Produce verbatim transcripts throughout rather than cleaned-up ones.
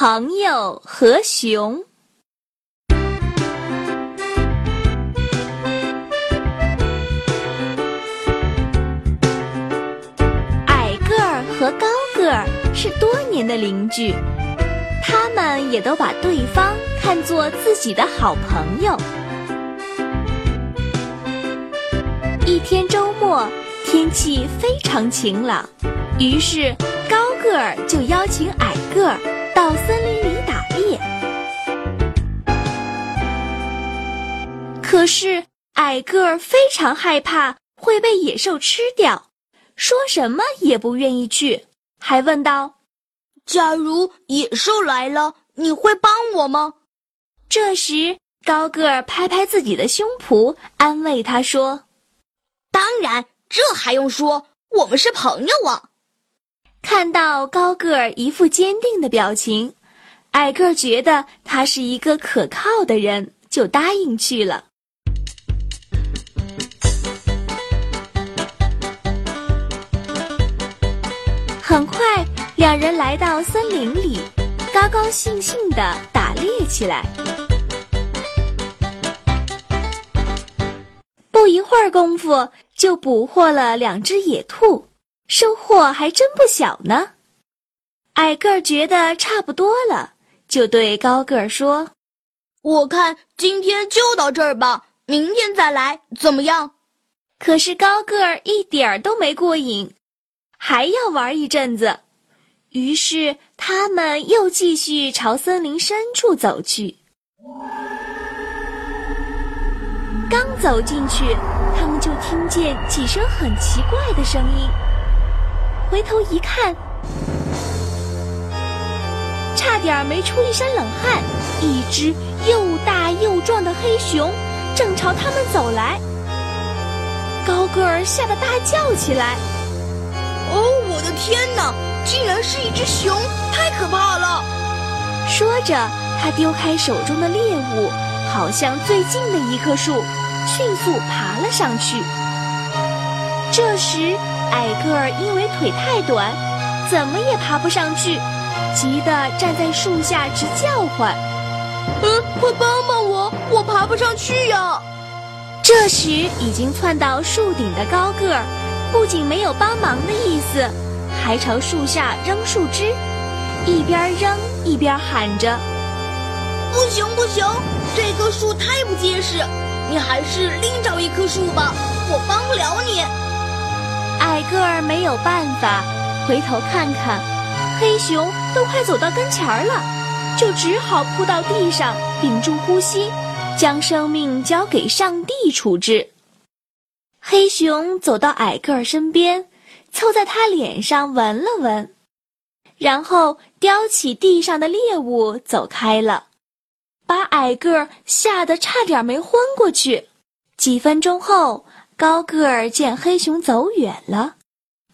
朋友和熊。矮个儿和高个儿是多年的邻居，他们也都把对方看作自己的好朋友。一天周末，天气非常晴朗，于是高个儿就邀请矮个儿到森林里打猎。可是矮个儿非常害怕会被野兽吃掉，说什么也不愿意去，还问道：假如野兽来了，你会帮我吗？这时高个儿拍拍自己的胸脯，安慰他说：当然，这还用说，我们是朋友啊。看到高个儿一副坚定的表情，矮个儿觉得他是一个可靠的人，就答应去了。很快，两人来到森林里，高高兴兴地打猎起来。不一会儿功夫，就捕获了两只野兔，收获还真不小呢。矮个儿觉得差不多了，就对高个儿说：我看今天就到这儿吧，明天再来怎么样？可是高个儿一点儿都没过瘾，还要玩一阵子。于是他们又继续朝森林深处走去。刚走进去，他们就听见几声很奇怪的声音，回头一看，差点没出一身冷汗。一只又大又壮的黑熊正朝他们走来，高个儿吓得大叫起来：哦，我的天哪，竟然是一只熊，太可怕了！说着，他丢开手中的猎物，好向最近的一棵树迅速爬了上去。这时矮个儿因为腿太短，怎么也爬不上去，急得站在树下直叫唤：嗯，快帮帮我，我爬不上去呀！这时已经窜到树顶的高个儿不仅没有帮忙的意思，还朝树下扔树枝，一边扔一边喊着：不行不行，这棵树太不结实，你还是另找一棵树吧，我帮不了你。矮个儿没有办法，回头看看，黑熊都快走到跟前儿了，就只好扑到地上，屏住呼吸，将生命交给上帝处置。黑熊走到矮个儿身边，凑在他脸上闻了闻，然后叼起地上的猎物走开了，把矮个儿吓得差点没昏过去。几分钟后，高个儿见黑熊走远了，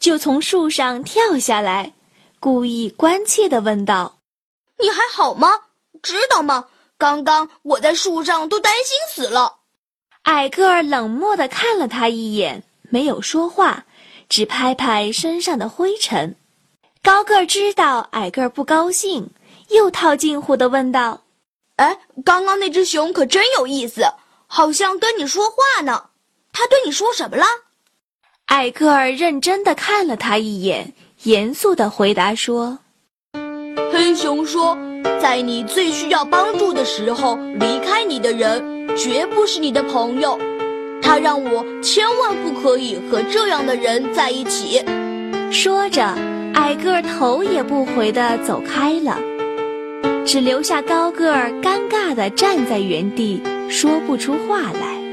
就从树上跳下来，故意关切地问道：你还好吗？知道吗？刚刚我在树上都担心死了。矮个儿冷漠地看了他一眼，没有说话，只拍拍身上的灰尘。高个儿知道矮个儿不高兴，又套近乎地问道：哎，刚刚那只熊可真有意思，好像跟你说话呢，他对你说什么了？矮个儿认真地看了他一眼，严肃地回答说：黑熊说，在你最需要帮助的时候离开你的人，绝不是你的朋友，他让我千万不可以和这样的人在一起。说着，矮个儿头也不回地走开了，只留下高个儿尴尬地站在原地，说不出话来。